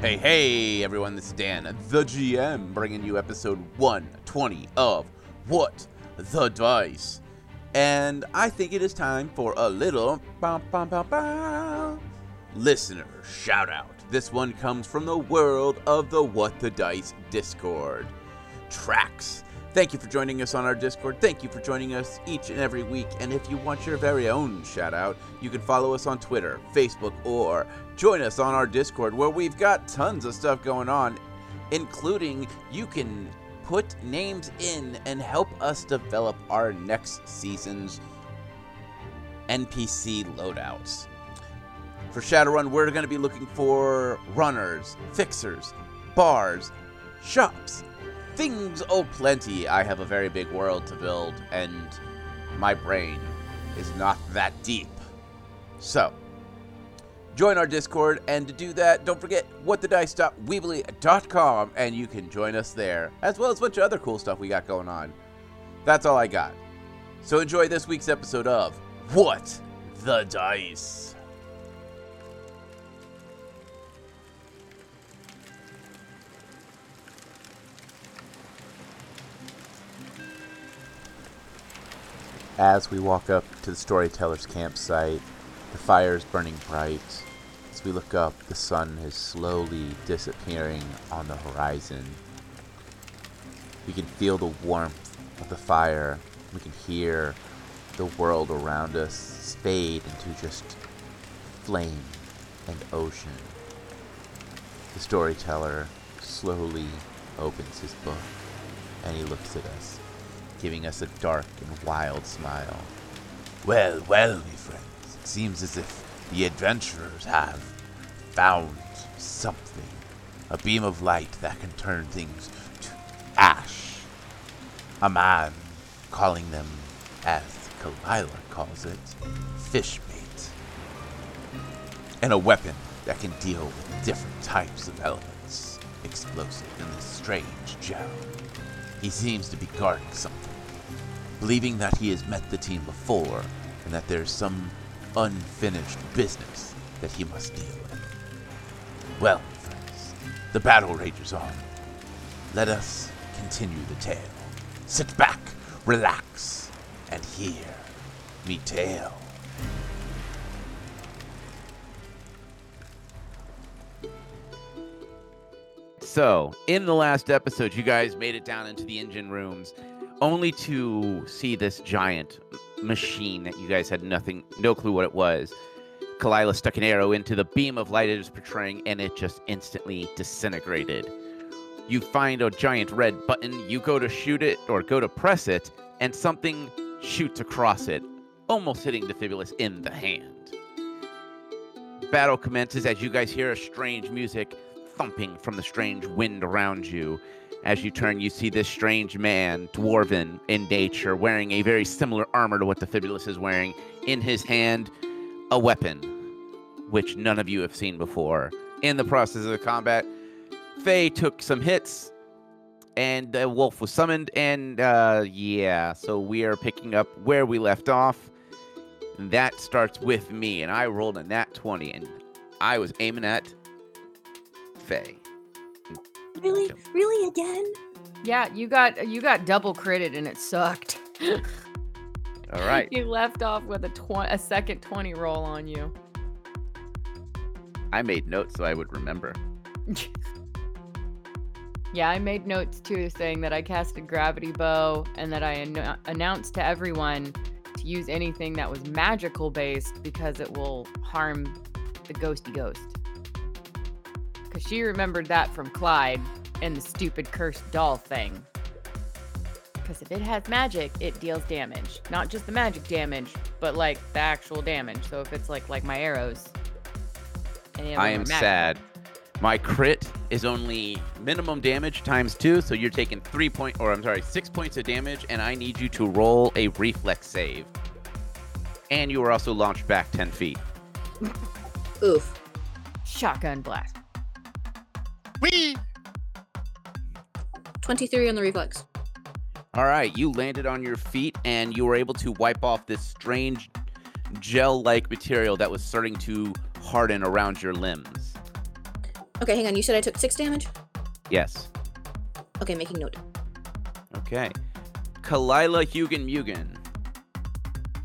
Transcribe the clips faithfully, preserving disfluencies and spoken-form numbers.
Hey, hey, everyone, this is Dan, the G M, bringing you episode one twenty of What the Dice. And I think it is time for a little bum, bum, bum, bum, listener shout out. This one comes from the world of the What the Dice Discord. Tracks, thank you for joining us on our Discord. Thank you for joining us each and every week. And if you want your very own shout out, you can follow us on Twitter, Facebook, or join us on our Discord, where we've got tons of stuff going on, including you can put names in and help us develop our next season's N P C loadouts. For Shadowrun, we're going to be looking for runners, fixers, bars, shops, things o'plenty. I have a very big world to build, and my brain is not that deep. So, join our Discord, and to do that, don't forget what the dice dot weebly dot com, and you can join us there, as well as a bunch of other cool stuff we got going on. That's all I got. So enjoy this week's episode of What the Dice. As we walk up to the storyteller's campsite, the fire is burning bright. As we look up, the sun is slowly disappearing on the horizon. We can feel the warmth of the fire. We can hear the world around us fade into just flame and ocean. The storyteller slowly opens his book and he looks at us, giving us a dark and wild smile. Well, well, me friends, it seems as if the adventurers have found something. A beam of light that can turn things to ash. A man calling them, as Kalila calls it, fish bait. And a weapon that can deal with different types of elements. Explosive in this strange gel. He seems to be guarding something, believing that he has met the team before and that there's some unfinished business that he must deal with. Well, friends, the battle rages on. Let us continue the tale. Sit back, relax, and hear me tale. So, in the last episode, you guys made it down into the engine rooms, only to see this giant machine that you guys had nothing, no clue what it was. Kalila stuck an arrow into the beam of light it was portraying, and it just instantly disintegrated. You find a giant red button, you go to shoot it, or go to press it, and something shoots across it, almost hitting Defibulous in the hand. Battle commences as you guys hear a strange music thumping from the strange wind around you. As you turn, you see this strange man, dwarven in nature, wearing a very similar armor to what Defibulous is wearing. In his hand, a weapon, which none of you have seen before. In the process of the combat, Faye took some hits, and the wolf was summoned, and uh, yeah, so we are picking up where we left off. That starts with me, and I rolled a nat twenty, and I was aiming at Faye. Really? Really again? Yeah, you got you got double critted and it sucked. All right. You left off with a tw- a second twenty roll on you. I made notes so I would remember. Yeah, I made notes too, saying that I cast a gravity bow and that I an- announced to everyone to use anything that was magical based because it will harm the ghosty ghost. Because she remembered that from Clyde and the stupid cursed doll thing. Because if it has magic, it deals damage. Not just the magic damage, but like the actual damage. So if it's like like my arrows. I am sad. My crit is only minimum damage times two, so you're taking three point, or I'm sorry, six points of damage, and I need you to roll a reflex save. And you are also launched back ten feet. Oof. Shotgun blast. Wee! twenty-three on the reflex. All right, you landed on your feet and you were able to wipe off this strange gel-like material that was starting to harden around your limbs. Okay, hang on. You said I took six damage? Yes. Okay, making note. Okay. Kalila, Hugin, Mugin.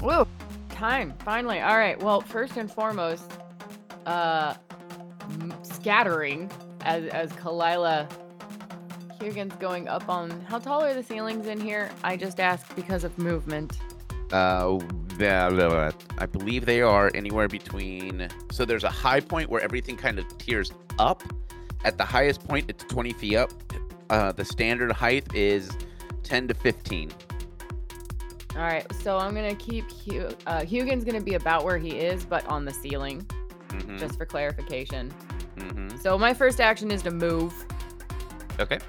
Woo! Time, finally. All right, well, first and foremost, uh, m- scattering as, as Kalila... Hugin's going up on... How tall are the ceilings in here? I just asked because of movement. Uh, I believe they are anywhere between... So there's a high point where everything kind of tears up. At the highest point, it's twenty feet up. Uh, the standard height is ten to fifteen. All right, so I'm going to keep... Hug- uh, Hugin's going to be about where he is, but on the ceiling, mm-hmm. just for clarification. Mm-hmm. So my first action is to move. Okay.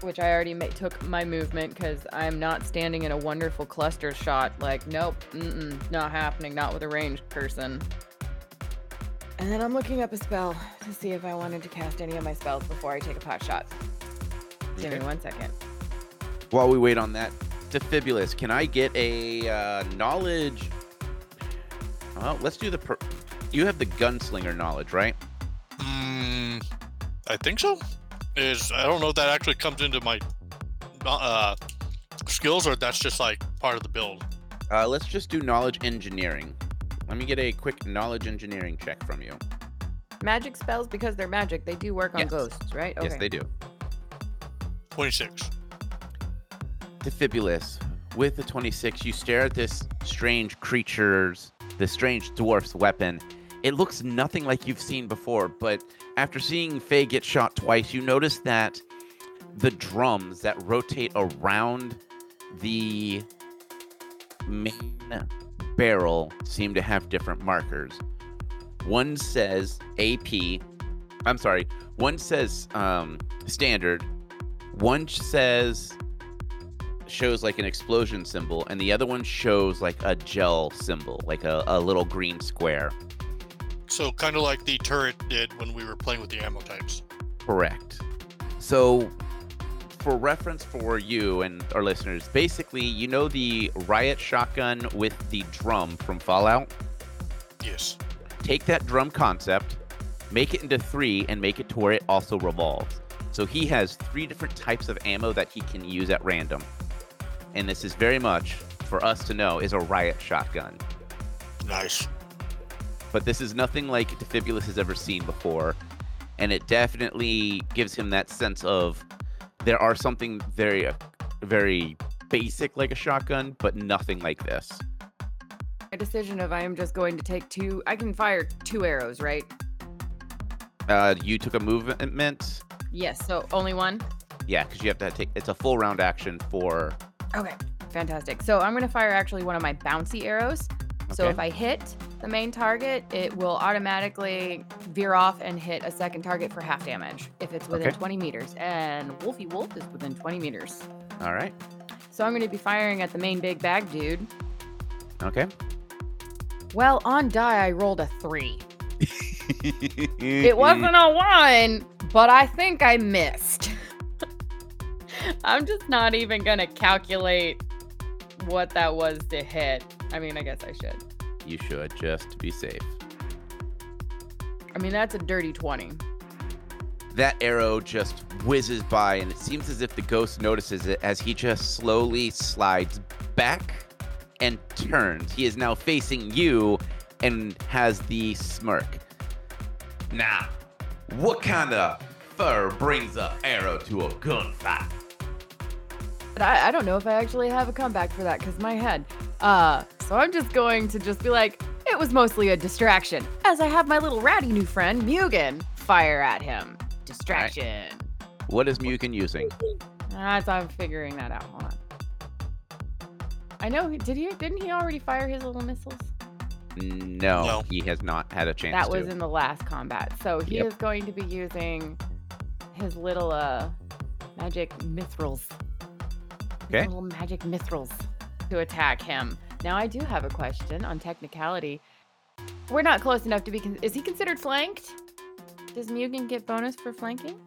Which I already ma- took my movement because I'm not standing in a wonderful cluster shot. Like, nope, mm-mm, not happening, not with a ranged person. And then I'm looking up a spell to see if I wanted to cast any of my spells before I take a pot shot. Give okay. me one second. While we wait on that, Defibulous, can I get a uh, knowledge? Uh, let's do the... Per- you have the gunslinger knowledge, right? Mm, I think so. Is I don't know if that actually comes into my uh, skills or that's just like part of the build. Uh, let's just do knowledge engineering. Let me get a quick knowledge engineering check from you. Magic spells, because they're magic, they do work on yes. ghosts, right? Okay. Yes, they do. twenty-six. Defibulous. With the twenty-six, you stare at this strange creature's, the strange dwarf's weapon. It looks nothing like you've seen before, but after seeing Faye get shot twice, you notice that the drums that rotate around the main barrel seem to have different markers. One says A P, I'm sorry, one says um, standard, one says shows like an explosion symbol, and the other one shows like a gel symbol, like a, a little green square. So kind of like the turret did when we were playing with the ammo types. Correct. So for reference for you and our listeners, basically, you know the riot shotgun with the drum from Fallout? Yes. Take that drum concept, make it into three, and make it to where it also revolves. So he has three different types of ammo that he can use at random. And this is very much, for us to know, is a riot shotgun. Nice. But this is nothing like Defibulous has ever seen before, and it definitely gives him that sense of there are something very, very basic like a shotgun, but nothing like this. A decision of I am just going to take two. I can fire two arrows, right? Uh, you took a movement. Yes, so only one. Yeah, because you have to take. It's a full round action for. Okay, fantastic. So I'm going to fire actually one of my bouncy arrows. Okay. So if I hit the main target, it will automatically veer off and hit a second target for half damage if it's within okay. twenty meters. And Wolfie Wolf is within twenty meters. All right. So I'm going to be firing at the main big bag dude. Okay. Well, on die, I rolled a three. It wasn't a one, but I think I missed. I'm just not even going to calculate what that was to hit. I mean, I guess I should. You should, just to be safe. I mean, that's a dirty twenty. That arrow just whizzes by, and it seems as if the ghost notices it as he just slowly slides back and turns. He is now facing you and has the smirk. Now, what kind of fur brings an arrow to a gunfight? But I, I don't know if I actually have a comeback for that because my head. Uh, so I'm just going to just be like, it was mostly a distraction. As I have my little ratty new friend, Mugin, fire at him. Distraction. Right. What is Mugin using? That's, I'm figuring that out. Hold on. I know. Did he? Didn't he already fire his little missiles? No, no. He has not had a chance. That to. was in the last combat. So he yep. is going to be using his little uh magic mithrils. Okay. Little magic mithrils to attack him. Now I do have a question on technicality. We're not close enough to be. Con- is he considered flanked? Does Mugin get bonus for flanking?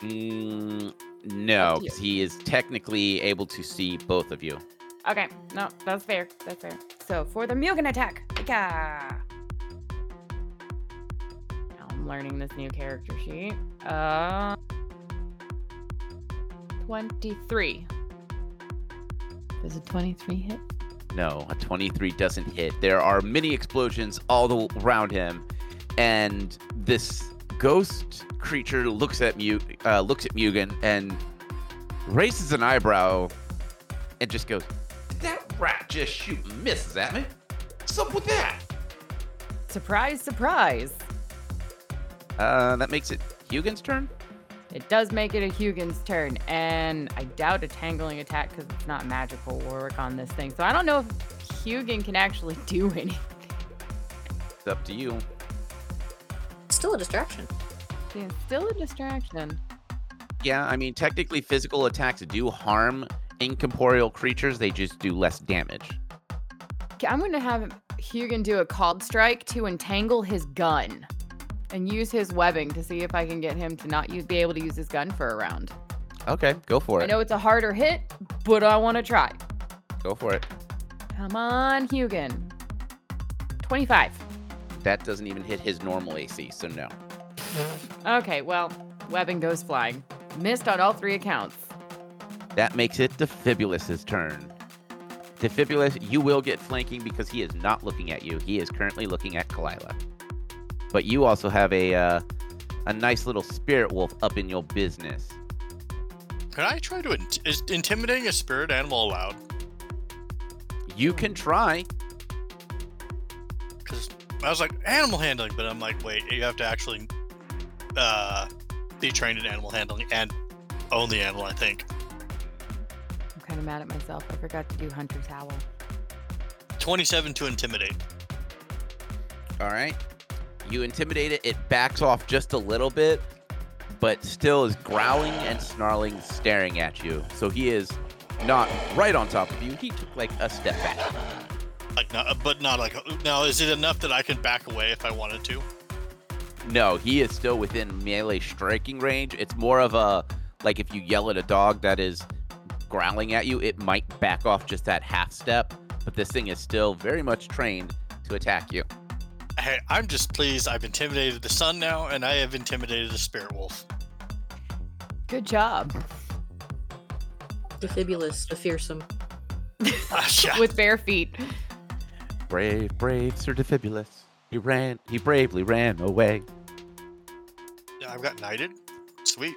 Mm, No, because he is technically able to see both of you. Okay, no, that's fair. That's fair. So for the Mugin attack. Ika. I'm learning this new character sheet. Uh, twenty-three. Does a twenty-three hit? No, a twenty-three doesn't hit. There are mini explosions all around him, and this ghost creature looks at Mu- uh, looks at Mugin and raises an eyebrow and just goes, "Did that rat just shoot misses at me? What's up with that?" Surprise, surprise. Uh, that makes it Hugin's turn? It does make it a Hugin's turn, and I doubt a tangling attack because it's not magical work on this thing. So I don't know if Hugin can actually do anything. It's up to you. Still a distraction. Yeah, still a distraction. Yeah, I mean, technically physical attacks do harm incorporeal creatures. They just do less damage. Okay, I'm going to have Hugin do a called strike to entangle his gun and use his webbing to see if I can get him to not use, be able to use his gun for a round. Okay, go for it. I know it's a harder hit, but I want to try. Go for it. Come on, Hugin. twenty-five. That doesn't even hit his normal A C, so no. Okay, well, webbing goes flying. Missed on all three accounts. That makes it Defibulous's turn. Defibulous, you will get flanking because he is not looking at you. He is currently looking at Kalila. But you also have a uh, a nice little spirit wolf up in your business. Can I try to... Int- is intimidating a spirit animal allowed? You can try. Because I was like, animal handling, but I'm like, wait, you have to actually uh, be trained in animal handling and own the animal, I think. I'm kind of mad at myself. I forgot to do Hunter's Howl. twenty-seven to intimidate. All right. You intimidate it, it backs off just a little bit, but still is growling and snarling, staring at you. So he is not right on top of you. He took like a step back. Like, not, but not like, now is it enough that I can back away if I wanted to? No, he is still within melee striking range. It's more of a, like if you yell at a dog that is growling at you, it might back off just that half step, but this thing is still very much trained to attack you. Hey, I'm just pleased I've intimidated the sun now, and I have intimidated the spirit wolf. Good job. Defibulous, the fearsome. Uh, yeah. With bare feet. Brave, brave Sir Defibulous. He ran, he bravely ran away. Yeah, I've got knighted. Sweet.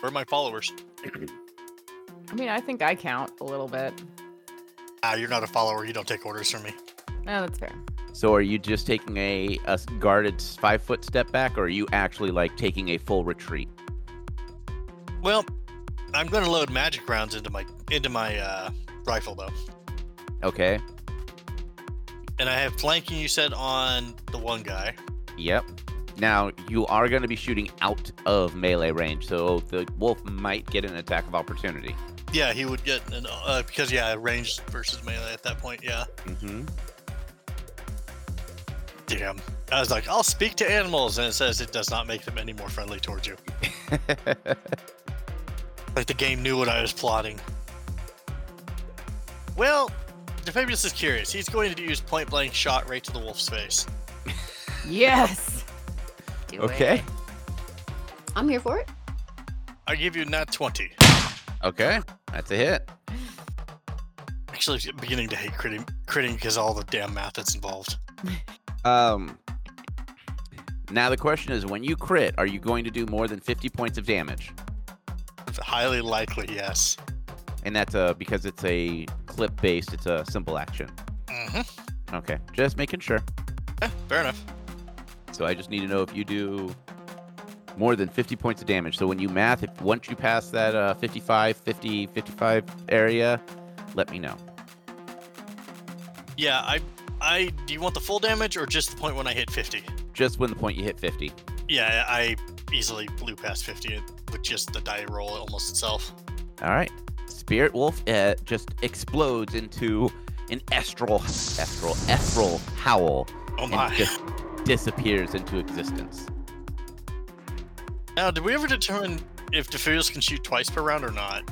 Where are my followers? I mean, I think I count a little bit. Ah, you're not a follower. You don't take orders from me. No, that's fair. So are you just taking a, a guarded five-foot step back, or are you actually, like, taking a full retreat? Well, I'm going to load magic rounds into my into my uh, rifle, though. Okay. And I have flanking, you said, on the one guy. Yep. Now, you are going to be shooting out of melee range, so the wolf might get an attack of opportunity. Yeah, he would get an... Uh, because, yeah, range versus melee at that point, yeah. Mm-hmm. Damn. I was like, I'll speak to animals, and it says it does not make them any more friendly towards you. Like the game knew what I was plotting. Well, Defabius is curious. He's going to use point blank shot right to the wolf's face. Yes. Do okay. It. I'm here for it. I give you nat twenty. Okay, that's a hit. Actually, I'm beginning to hate critting, critting because of all the damn math that's involved. Um, now the question is, when you crit, are you going to do more than fifty points of damage? It's highly likely, yes. And that's uh, because it's a clip-based, it's a simple action. Mm-hmm. Okay, just making sure. Yeah, fair enough. So I just need to know if you do more than fifty points of damage. So when you math, if once you pass that uh, fifty-five, fifty, fifty-five area, let me know. Yeah, I... I do you want the full damage or just the point when I hit fifty? Just when the point you hit fifty. Yeah, I easily blew past fifty with just the die roll almost itself. All right. Spirit Wolf uh, just explodes into an estral, estral, estral howl. Oh my. And just disappears into existence. Now, did we ever determine if Defibulous can shoot twice per round or not?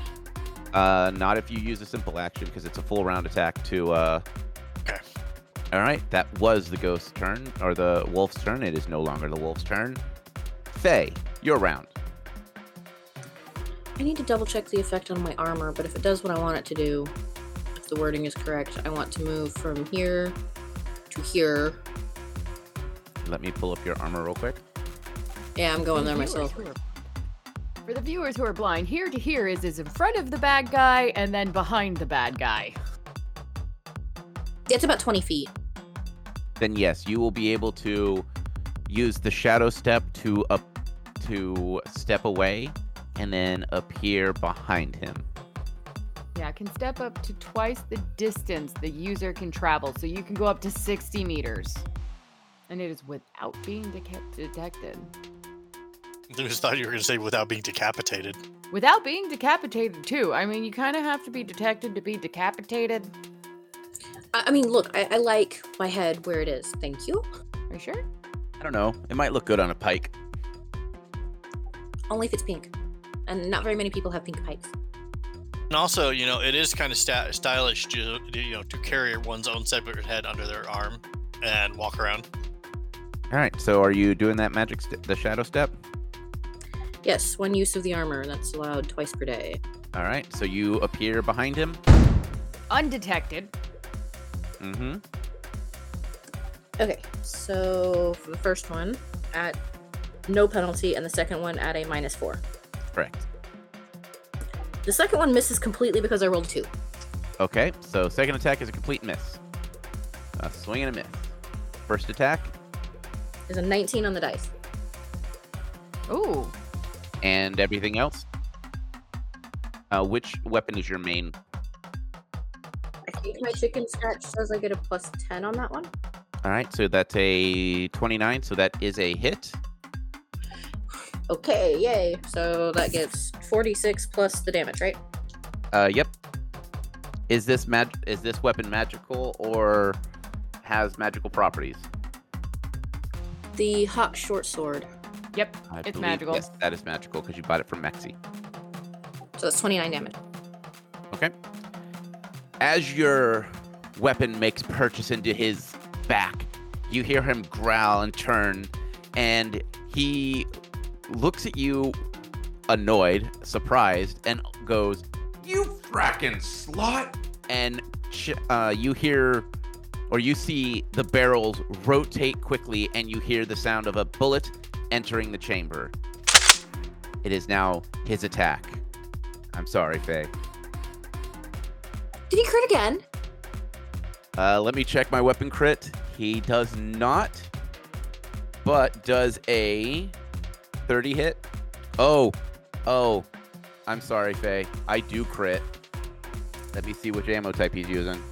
Uh, not if you use a simple action, because it's a full round attack to... Uh... Okay. All right, that was the ghost's turn, or the wolf's turn. It is no longer the wolf's turn. Faye, your round. I need to double check the effect on my armor, but if it does what I want it to do, if the wording is correct, I want to move from here to here. Let me pull up your armor real quick. Yeah, I'm going there myself. For the viewers who are blind, here to here is is in front of the bad guy and then behind the bad guy. It's about twenty feet. Then yes, you will be able to use the shadow step to up to step away and then appear behind him. Yeah, I can step up to twice the distance the user can travel, so you can go up to sixty meters. And it is without being de- detected. I just thought you were going to say without being decapitated. Without being decapitated, too. I mean, you kind of have to be detected to be decapitated. I, I mean, look, I-, I like my head where it is. Thank you. Are you sure? I don't know. It might look good on a pike. Only if it's pink. And not very many people have pink pikes. And also, you know, it is kind of st- stylish to, you know, to carry one's own separate head under their arm and walk around. All right. So are you doing that magic, st- the shadow step? Yes. One use of the armor, and that's allowed twice per day. All right. So you appear behind him. Undetected. Mm-hmm. Okay. So for the first one at no penalty, and the second one at a minus four. Correct. The second one misses completely because I rolled two. Okay, so second attack is a complete miss. A swing and a miss. First attack is a nineteen on the dice. Ooh. And everything else? Uh, which weapon is your main? I think my chicken scratch says I get a plus ten on that one. All right, so that's a twenty-nine, so that is a hit. Okay, yay. So that gets forty-six plus the damage, right? Uh, yep. Is this mag- is this weapon magical or has magical properties? The hot short sword. Yep, I it's believe, magical. Yes, that is magical because you bought it from Mexi. So that's twenty-nine damage. Okay. As your weapon makes purchase into his back, you hear him growl and turn, and he... looks at you annoyed, surprised, and goes, "You frackin' slut!" And uh, you hear, or you see the barrels rotate quickly, and you hear the sound of a bullet entering the chamber. It is now his attack. I'm sorry, Faye. Did he crit again? Uh, let me check my weapon crit. He does not, but does a... thirty hit? Oh, oh, I'm sorry, Faye. I do crit. Let me see which ammo type he's using.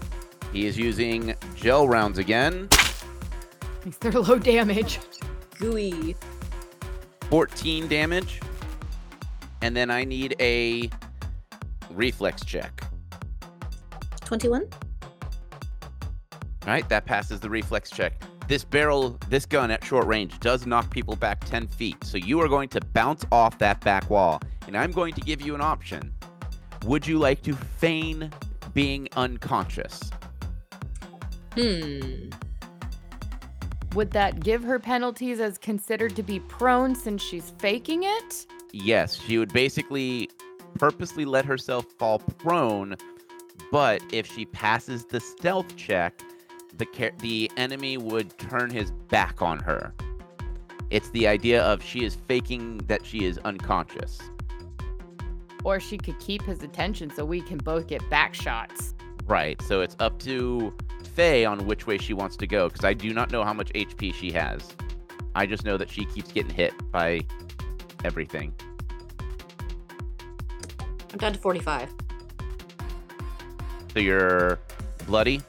He is using gel rounds again. They're low damage. Gooey. fourteen damage. And then I need a reflex check. twenty-one. All right, that passes the reflex check. This barrel, this gun at short range does knock people back ten feet. So you are going to bounce off that back wall. And I'm going to give you an option. Would you like to feign being unconscious? Hmm. Would that give her penalties as considered to be prone since she's faking it? Yes, she would basically purposely let herself fall prone. But if she passes the stealth check, The, car- the enemy would turn his back on her. It's the idea of she is faking that she is unconscious. Or she could keep his attention so we can both get back shots. Right, so it's up to Faye on which way she wants to go, because I do not know how much H P she has. I just know that she keeps getting hit by everything. I'm down to forty-five. So you're bloody?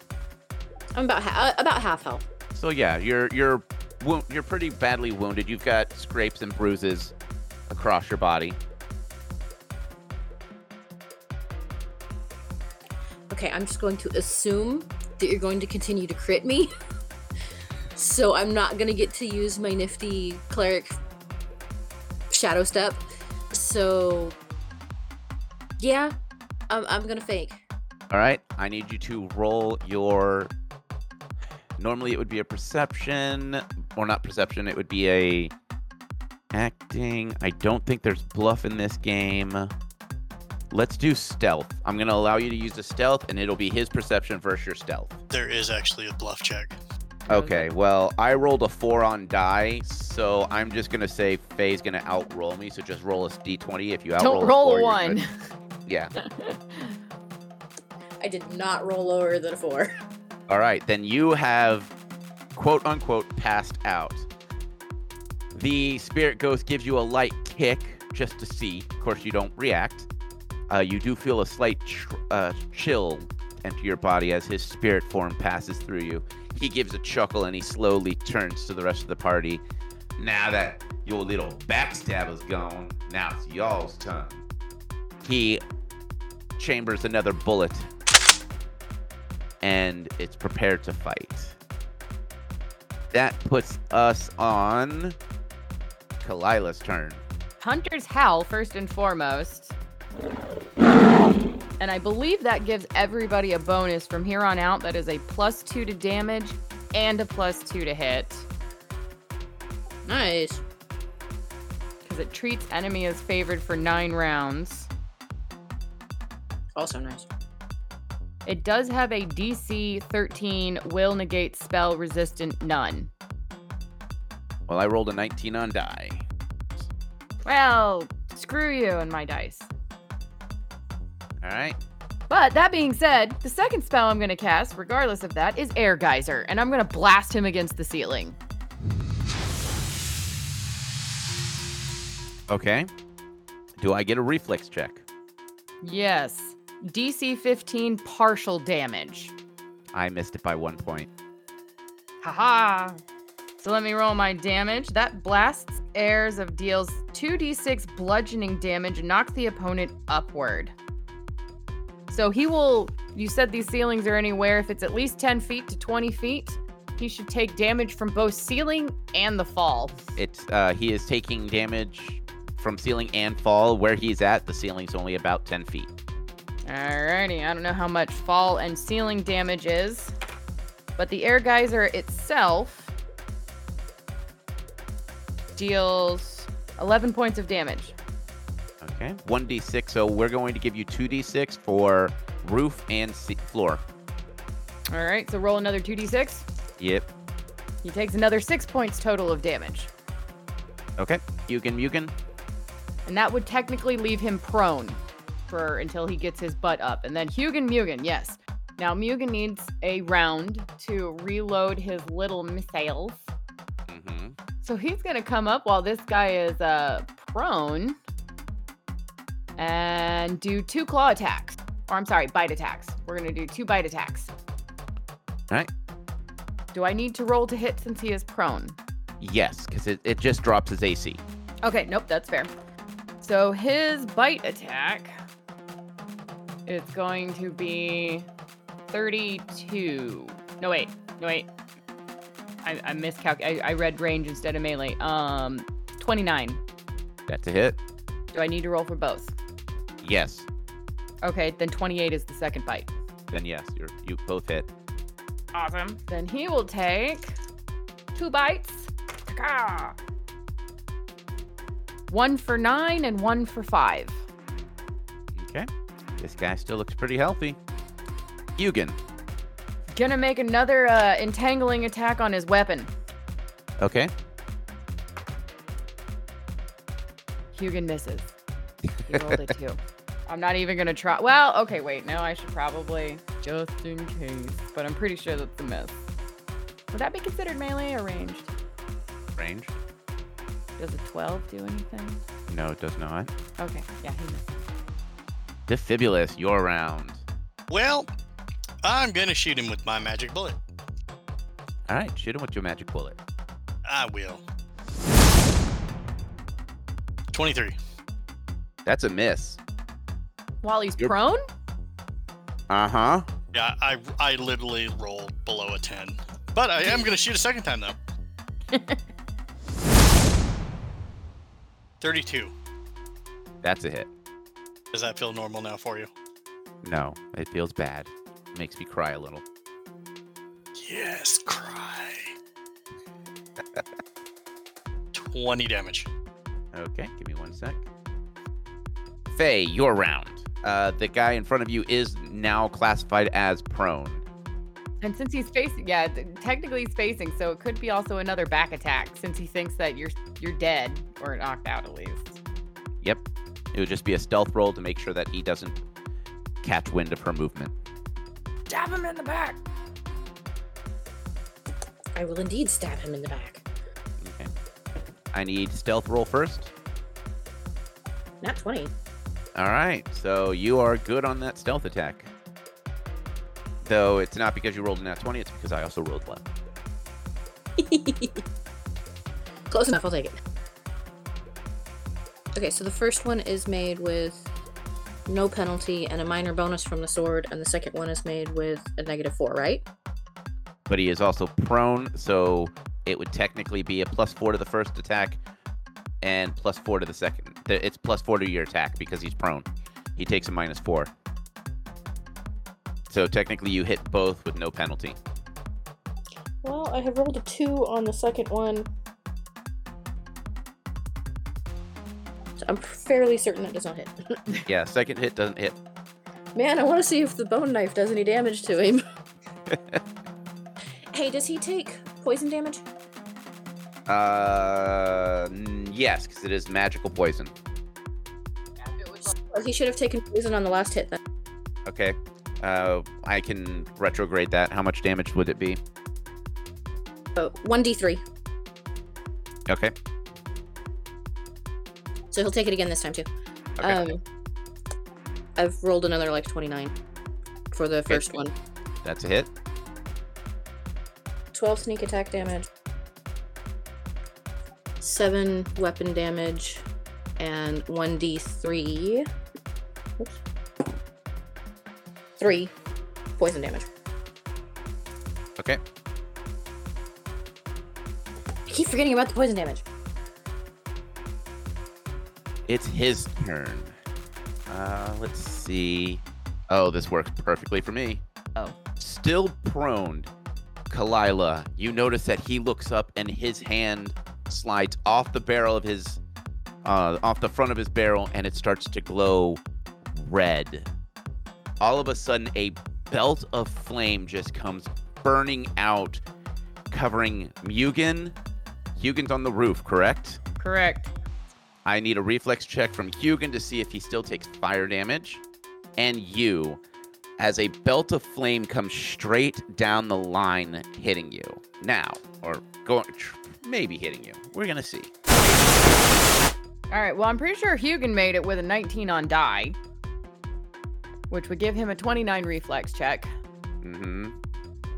I'm about ha- about half health. So yeah, you're you're wo- you're pretty badly wounded. You've got scrapes and bruises across your body. Okay, I'm just going to assume that you're going to continue to crit me. So I'm not going to get to use my nifty cleric shadow step. So, yeah, I'm, I'm going to fake. All right. I need you to roll your... Normally it would be a perception, or not perception, it would be a acting. I don't think there's bluff in this game. Let's do stealth. I'm going to allow you to use the stealth, and it'll be his perception versus your stealth. There is actually a bluff check. Okay, well, I rolled a four on die, so I'm just going to say Faye's going to outroll me, so just roll a d twenty if you outroll. Don't roll a, four, a one. Yeah. I did not roll lower than a four. All right, then you have, quote unquote, passed out. The spirit ghost gives you a light kick just to see. Of course, you don't react. Uh, you do feel a slight tr- uh, chill enter your body as his spirit form passes through you. He gives a chuckle and he slowly turns to the rest of the party. Now that your little backstabber's gone, now it's y'all's turn. He chambers another bullet and it's prepared to fight. That puts us on Kalila's turn. Hunter's Howl, first and foremost. And I believe that gives everybody a bonus from here on out. That is a plus two to damage and a plus two to hit. Nice. Because it treats enemy as favored for nine rounds. Also nice. It does have a D C thirteen will negate spell resistant none. Well, I rolled a nineteen on die. Well, screw you and my dice. All right. But that being said, the second spell I'm going to cast, regardless of that, is Air Geyser, and I'm going to blast him against the ceiling. Okay. Do I get a reflex check? Yes. D C fifteen partial damage. I missed it by one point. Haha. So let me roll my damage. That blasts airs of deals two d six bludgeoning damage and knocks the opponent upward. So he will, you said these ceilings are anywhere. If it's at least ten feet to twenty feet, he should take damage from both ceiling and the fall. It's, uh, he is taking damage from ceiling and fall. Where he's at, the ceiling's only about ten feet. Alrighty, I don't know how much fall and ceiling damage is, but the Air Geyser itself deals eleven points of damage. Okay, one d six, so we're going to give you two d six for roof and se- floor. All right, so roll another two d six. Yep. He takes another six points total of damage. Okay, Hugin, Hugin. And that would technically leave him prone for until he gets his butt up. And then Hugin, Hugin, yes. Now, Hugin needs a round to reload his little missiles. Mm-hmm. So he's going to come up while this guy is uh, prone. And do two claw attacks. Or I'm sorry, bite attacks. We're going to do two bite attacks. All right. Do I need to roll to hit since he is prone? Yes, because it, it just drops his A C. Okay, nope, that's fair. So his bite attack is going to be thirty-two. No, wait. No, wait. I, I miscalculated. I read range instead of melee. Um, twenty-nine. That's a hit. Do I need to roll for both? Yes. Okay, then twenty-eight is the second bite. Then yes, you're, you both hit. Awesome. Then he will take two bites. Ka-ka! One for nine and one for five. Okay. This guy still looks pretty healthy. Hugin. Gonna make another uh, entangling attack on his weapon. Okay. Hugin misses. He rolled a two. I'm not even going to try. Well, okay, wait. No, I should probably, just in case. But I'm pretty sure that's a miss. Would that be considered melee or ranged? Ranged. Does a twelve do anything? No, it does not. Okay, yeah, he missed. Defibulous, your round. Well, I'm going to shoot him with my magic bullet. All right, shoot him with your magic bullet. I will. twenty-three. That's a miss. While he's You're... prone? Uh-huh. Yeah, I I literally rolled below a ten. But I am going to shoot a second time, though. thirty-two. That's a hit. Does that feel normal now for you? No, it feels bad. It makes me cry a little. Yes, cry. twenty damage. Okay, give me one sec. Faye, your round. Uh, the guy in front of you is now classified as prone. And since he's facing, yeah, technically he's facing, so it could be also another back attack since he thinks that you're you're dead or knocked out at least. Yep. It would just be a stealth roll to make sure that he doesn't catch wind of her movement. Stab him in the back. I will indeed stab him in the back. Okay. I need stealth roll first. Not twenty. All right, so you are good on that stealth attack. Though it's not because you rolled a nat twenty, it's because I also rolled one. Close enough, I'll take it. Okay, so the first one is made with no penalty and a minor bonus from the sword, and the second one is made with a negative four, right? But he is also prone, so it would technically be a plus four to the first attack, and plus four to the second. It's plus four to your attack because he's prone. He takes a minus four. So technically you hit both with no penalty. Well, I have rolled a two on the second one. So I'm fairly certain it does not hit. Yeah, second hit doesn't hit. Man, I want to see if the bone knife does any damage to him. Hey, does he take poison damage? Uh, yes, because it is magical poison. Well, he should have taken poison on the last hit then. Okay, uh, I can retrograde that. How much damage would it be? Oh, one d three. Okay. So he'll take it again this time too. Okay. Um, I've rolled another like twenty-nine for the first okay. one. That's a hit. twelve sneak attack damage. seven weapon damage and one d three. Oops. three poison damage. Okay. I keep forgetting about the poison damage. It's his turn. Uh, let's see. Oh, this works perfectly for me. Oh. Still prone, Kalila, you notice that he looks up and his hand slides off the barrel of his uh off the front of his barrel, and it starts to glow red. All of a sudden, a belt of flame just comes burning out, covering Mugin. Hugin's on the roof, correct? Correct. I need a reflex check from Hugin to see if he still takes fire damage. And you, as a belt of flame comes straight down the line, hitting you now, or going tr- maybe hitting you. We're going to see. All right. Well, I'm pretty sure Hugin made it with a nineteen on die, which would give him a twenty-nine reflex check. Mm-hmm.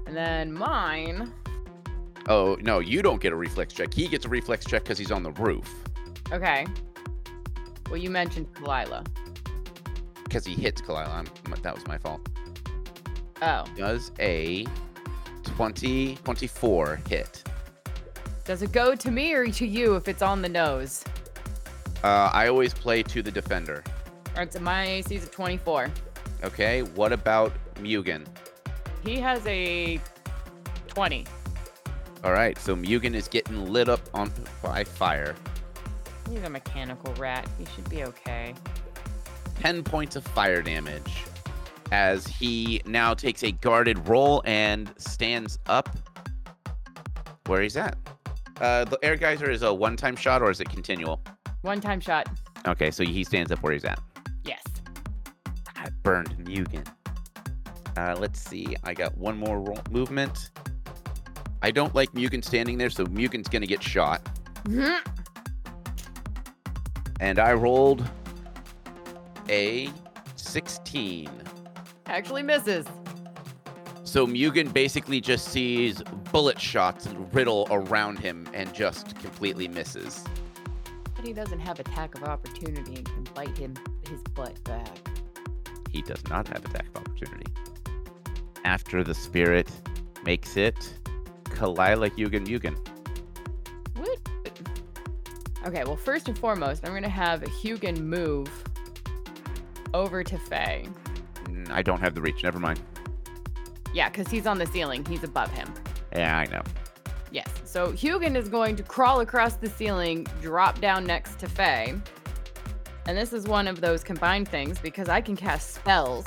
And then mine. Oh, no, you don't get a reflex check. He gets a reflex check because he's on the roof. Okay. Well, you mentioned Kalila. Because he hits Kalila. I'm, that was my fault. Oh. Does a twenty, twenty-four hit? Does it go to me or to you if it's on the nose? Uh, I always play to the defender. All right, so my A C is a twenty-four. Okay, what about Mugin? He has a twenty. All right, so Mugin is getting lit up on by fire. He's a mechanical rat. He should be okay. ten points of fire damage as he now takes a guarded roll and stands up where he's at. Uh, the air geyser is a one-time shot, or is it continual? One-time shot. Okay, so he stands up where he's at. Yes. I burned Mugin. Uh, let's see. I got one more roll- movement. I don't like Mugin standing there, so Mugin's going to get shot. Mm-hmm. And I rolled a sixteen. Actually misses. So Mugin basically just sees bullet shots riddle around him and just completely misses. But he doesn't have attack of opportunity and can bite him his butt back. He does not have attack of opportunity. After the spirit makes it, Kalila, Hugin, Mugin. What? Okay, well, first and foremost, I'm going to have Hugin move over to Faye. I don't have the reach. Never mind. Yeah, because he's on the ceiling. He's above him. Yeah, I know. Yes. So Hugin is going to crawl across the ceiling, drop down next to Faye. And this is one of those combined things because I can cast spells.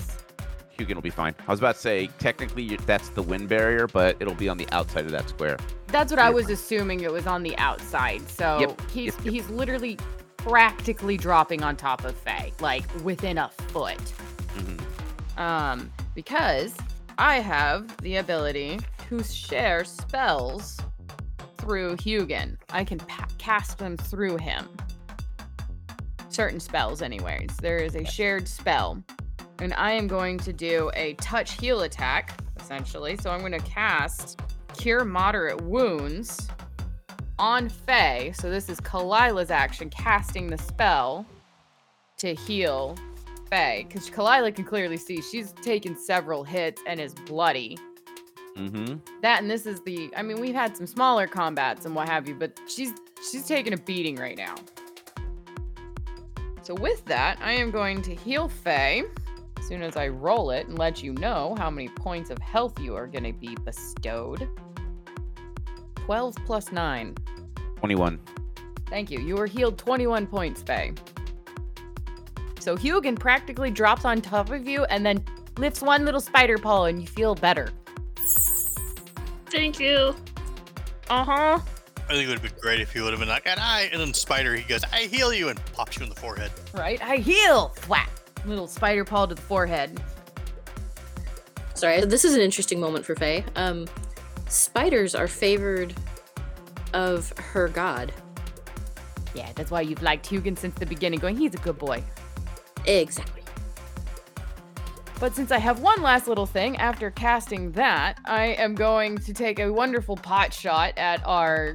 Hugin will be fine. I was about to say, technically, that's the wind barrier, but it'll be on the outside of that square. That's what You're I was fine. assuming it was on the outside. So yep. he's yep, yep. he's literally practically dropping on top of Faye, like within a foot. Mm-hmm. Um, because I have the ability to share spells through Hugin. I can pa- cast them through him. Certain spells, anyways. There is a shared spell. And I am going to do a touch heal attack, essentially. So I'm going to cast Cure Moderate Wounds on Faye. So this is Kalila's action, casting the spell to heal Faye. Because Kalila can clearly see she's taken several hits and is bloody. Mm-hmm. That and this is the, I mean, we've had some smaller combats and what have you, but she's she's taking a beating right now. So with that, I am going to heal Faye. As soon as I roll it and let you know how many points of health you are going to be bestowed. twelve plus nine. twenty-one. Thank you. You were healed twenty-one points, Faye. So Hugin practically drops on top of you and then lifts one little spider paw and you feel better. Thank you. Uh-huh. I think it would have been great if he would have been like, and I, and then spider, he goes, I heal you, and pops you in the forehead. Right? I heal! Whack. Little spider paw to the forehead. Sorry, this is an interesting moment for Faye. Um, spiders are favored of her god. Yeah, that's why you've liked Hugin since the beginning, going, he's a good boy. Exactly. But since I have one last little thing, after casting that, I am going to take a wonderful pot shot at our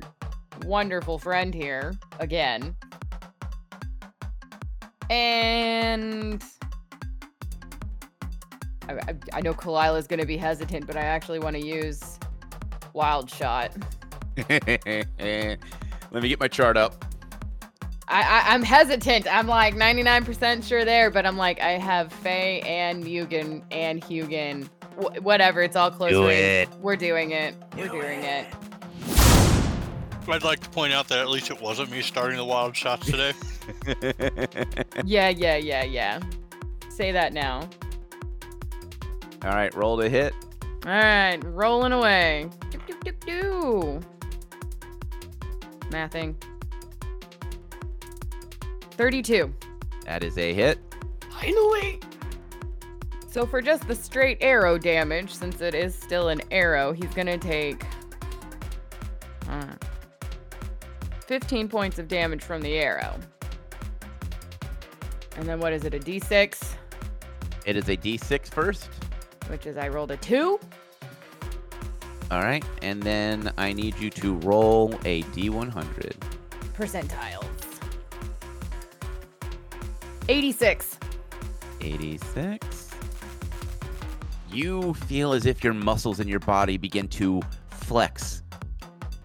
wonderful friend here, again. And I, I, I know Kalila's going to be hesitant, but I actually want to use Wild Shot. Let me get my chart up. I, I, I'm hesitant. I'm like ninety-nine percent sure there, but I'm like, I have Faye and Mugin and Hugin. W- whatever, it's all close Do range. It. We're doing it. We're Do doing it. it. I'd like to point out that at least it wasn't me starting the wild shots today. yeah, yeah, yeah, yeah. Say that now. All right, roll to hit. All right, rolling away. Doop, doop, doop, doop. Mathing. thirty-two. That is a hit. Finally. So for just the straight arrow damage, since it is still an arrow, he's going to take uh, fifteen points of damage from the arrow. And then what is it, a d six? It is a d six first. Which is I rolled a two. All right. And then I need you to roll a d one hundred. Percentiles. eighty-six. eighty-six. You feel as if your muscles in your body begin to flex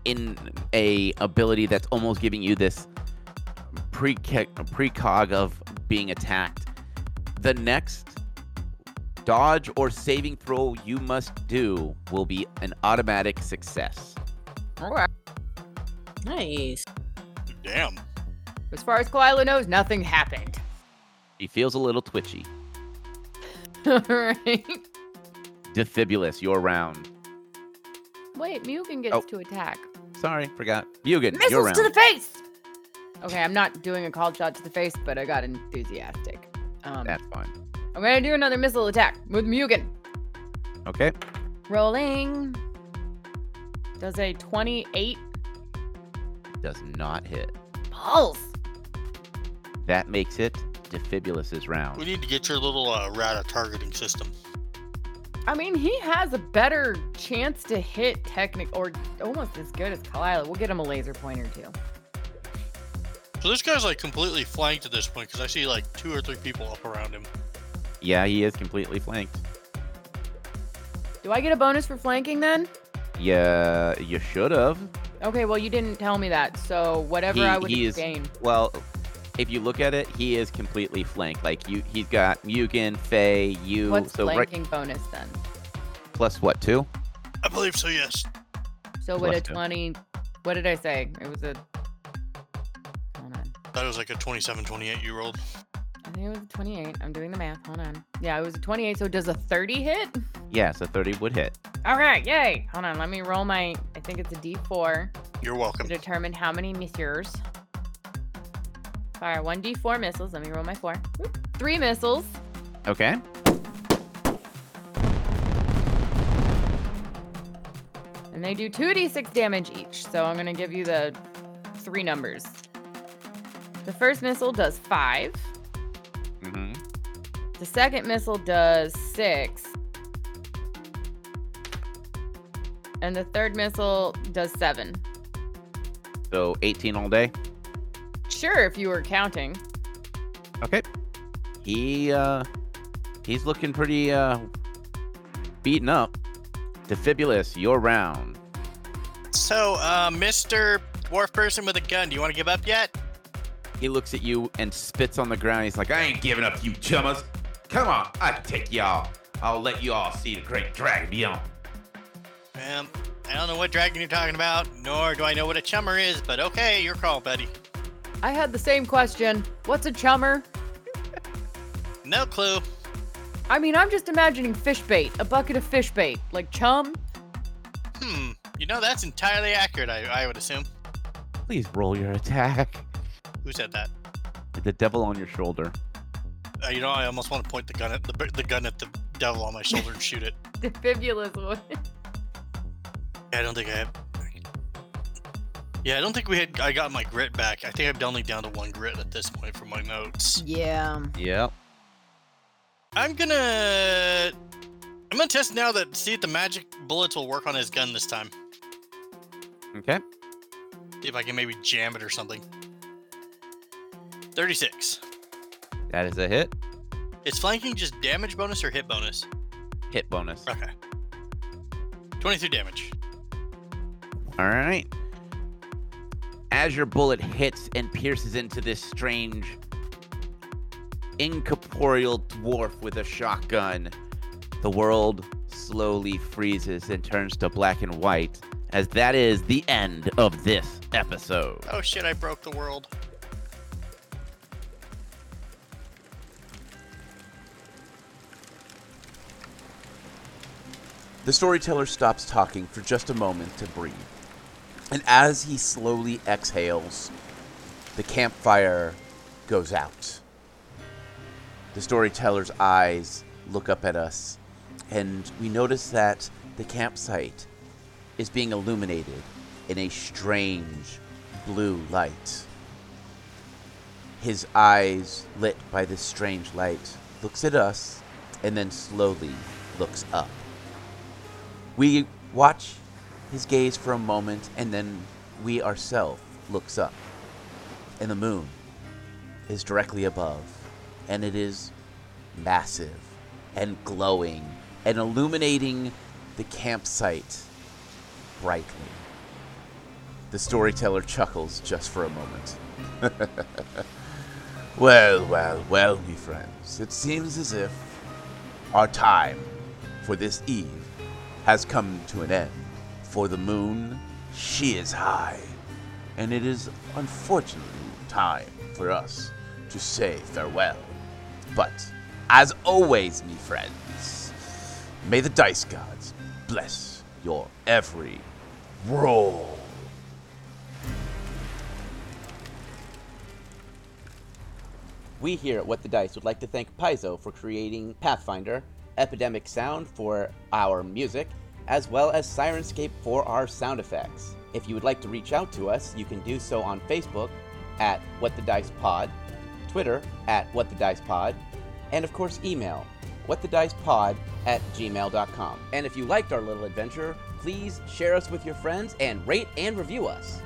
in a ability that's almost giving you this pre precog of being attacked. The next dodge or saving throw you must do will be an automatic success. All right. Nice. Damn. As far as Kalila knows, nothing happened. He feels a little twitchy. All right. Defibulous, your round. Wait, Mugin gets oh. to attack. Sorry, forgot. Mugin, Missiles your round. Missiles to the face! Okay, I'm not doing a called shot to the face, but I got enthusiastic. Um, That's fine. I'm going to do another missile attack with Mugin. Okay. Rolling. Does a twenty-eight. Does not hit. Pulse. That makes it Defibulous's round. We need to get your little uh, rata targeting system. I mean, he has a better chance to hit technic, or almost as good as Kalila. We'll get him a laser pointer too. So this guy's like completely flanked at this point because I see like two or three people up around him. Yeah, he is completely flanked. Do I get a bonus for flanking then? Yeah, you should have. Okay, well, you didn't tell me that, so whatever he, I would have gained. Well, if you look at it, he is completely flanked. Like, you, he's got Mugin, Faye, you. What's so flanking right, bonus, then? Plus what, two? I believe so, yes. So plus with a twenty... Two. What did I say? It was a... Hold on. That was like a twenty-seven, twenty-eight you rolled. I think it was a twenty-eight. I'm doing the math. Hold on. Yeah, it was a twenty-eight, so does a thirty hit? Yes, a thirty would hit. All right, yay. Hold on, let me roll my... I think it's a D four. You're welcome. To determine how many missiles. All right, one D four missiles. Let me roll my four. Whoop. Three missiles. Okay. And they do two d six damage each, so I'm going to give you the three numbers. The first missile does five. Mm-hmm. The second missile does six. And the third missile does seven. So eighteen all day? Sure, if you were counting. Okay. He, uh, he's looking pretty, uh, beaten up. Defibulous, your round. So, uh, Mister Dwarf Person with a gun, do you want to give up yet? He looks at you and spits on the ground. He's like, I ain't giving up, you chummas. Come on, I can take y'all. I'll let you all see the great dragon beyond. Um, I don't know what dragon you're talking about, nor do I know what a chummer is, but okay, your call, buddy. I had the same question. What's a chummer? No clue. I mean, I'm just imagining fish bait, a bucket of fish bait, like chum. Hmm. You know, that's entirely accurate, I, I would assume. Please roll your attack. Who said that? The devil on your shoulder. Uh, you know, I almost want to point the gun at the, the gun at the devil on my shoulder and shoot it. The fibulous one. Yeah, I don't think I have. Yeah, I don't think we had. I got my grit back. I think I'm only down to one grit at this point from my notes. Yeah. Yep. I'm gonna, I'm gonna test now that, see if the magic bullets will work on his gun this time. Okay. See if I can maybe jam it or something. thirty-six. That is a hit. Is flanking just damage bonus or hit bonus? Hit bonus. Okay. twenty-three damage. All right. As your bullet hits and pierces into this strange incorporeal dwarf with a shotgun, the world slowly freezes and turns to black and white, as that is the end of this episode. Oh shit, I broke the world. The storyteller stops talking for just a moment to breathe, and as he slowly exhales, the campfire goes out. The storyteller's eyes look up at us, and we notice that the campsite is being illuminated in a strange blue light. His eyes, lit by this strange light, looks at us and then slowly looks up. We watch his gaze for a moment, and then we ourselves looks up, and the moon is directly above. And it is massive and glowing and illuminating the campsite brightly. The storyteller chuckles just for a moment. Well, well, well, me friends, it seems as if our time for this eve has come to an end. For the moon, she is high, and it is unfortunately time for us to say farewell. But, as always, me friends, may the dice gods bless your every roll. We here at What the Dice would like to thank Paizo for creating Pathfinder, Epidemic Sound for our music, as well as Sirenscape for our sound effects. If you would like to reach out to us, you can do so on Facebook at What the Dice Pod, Twitter at WhatTheDicePod, and of course email WhatTheDicePod at gmail dot com. And if you liked our little adventure, please share us with your friends and rate and review us.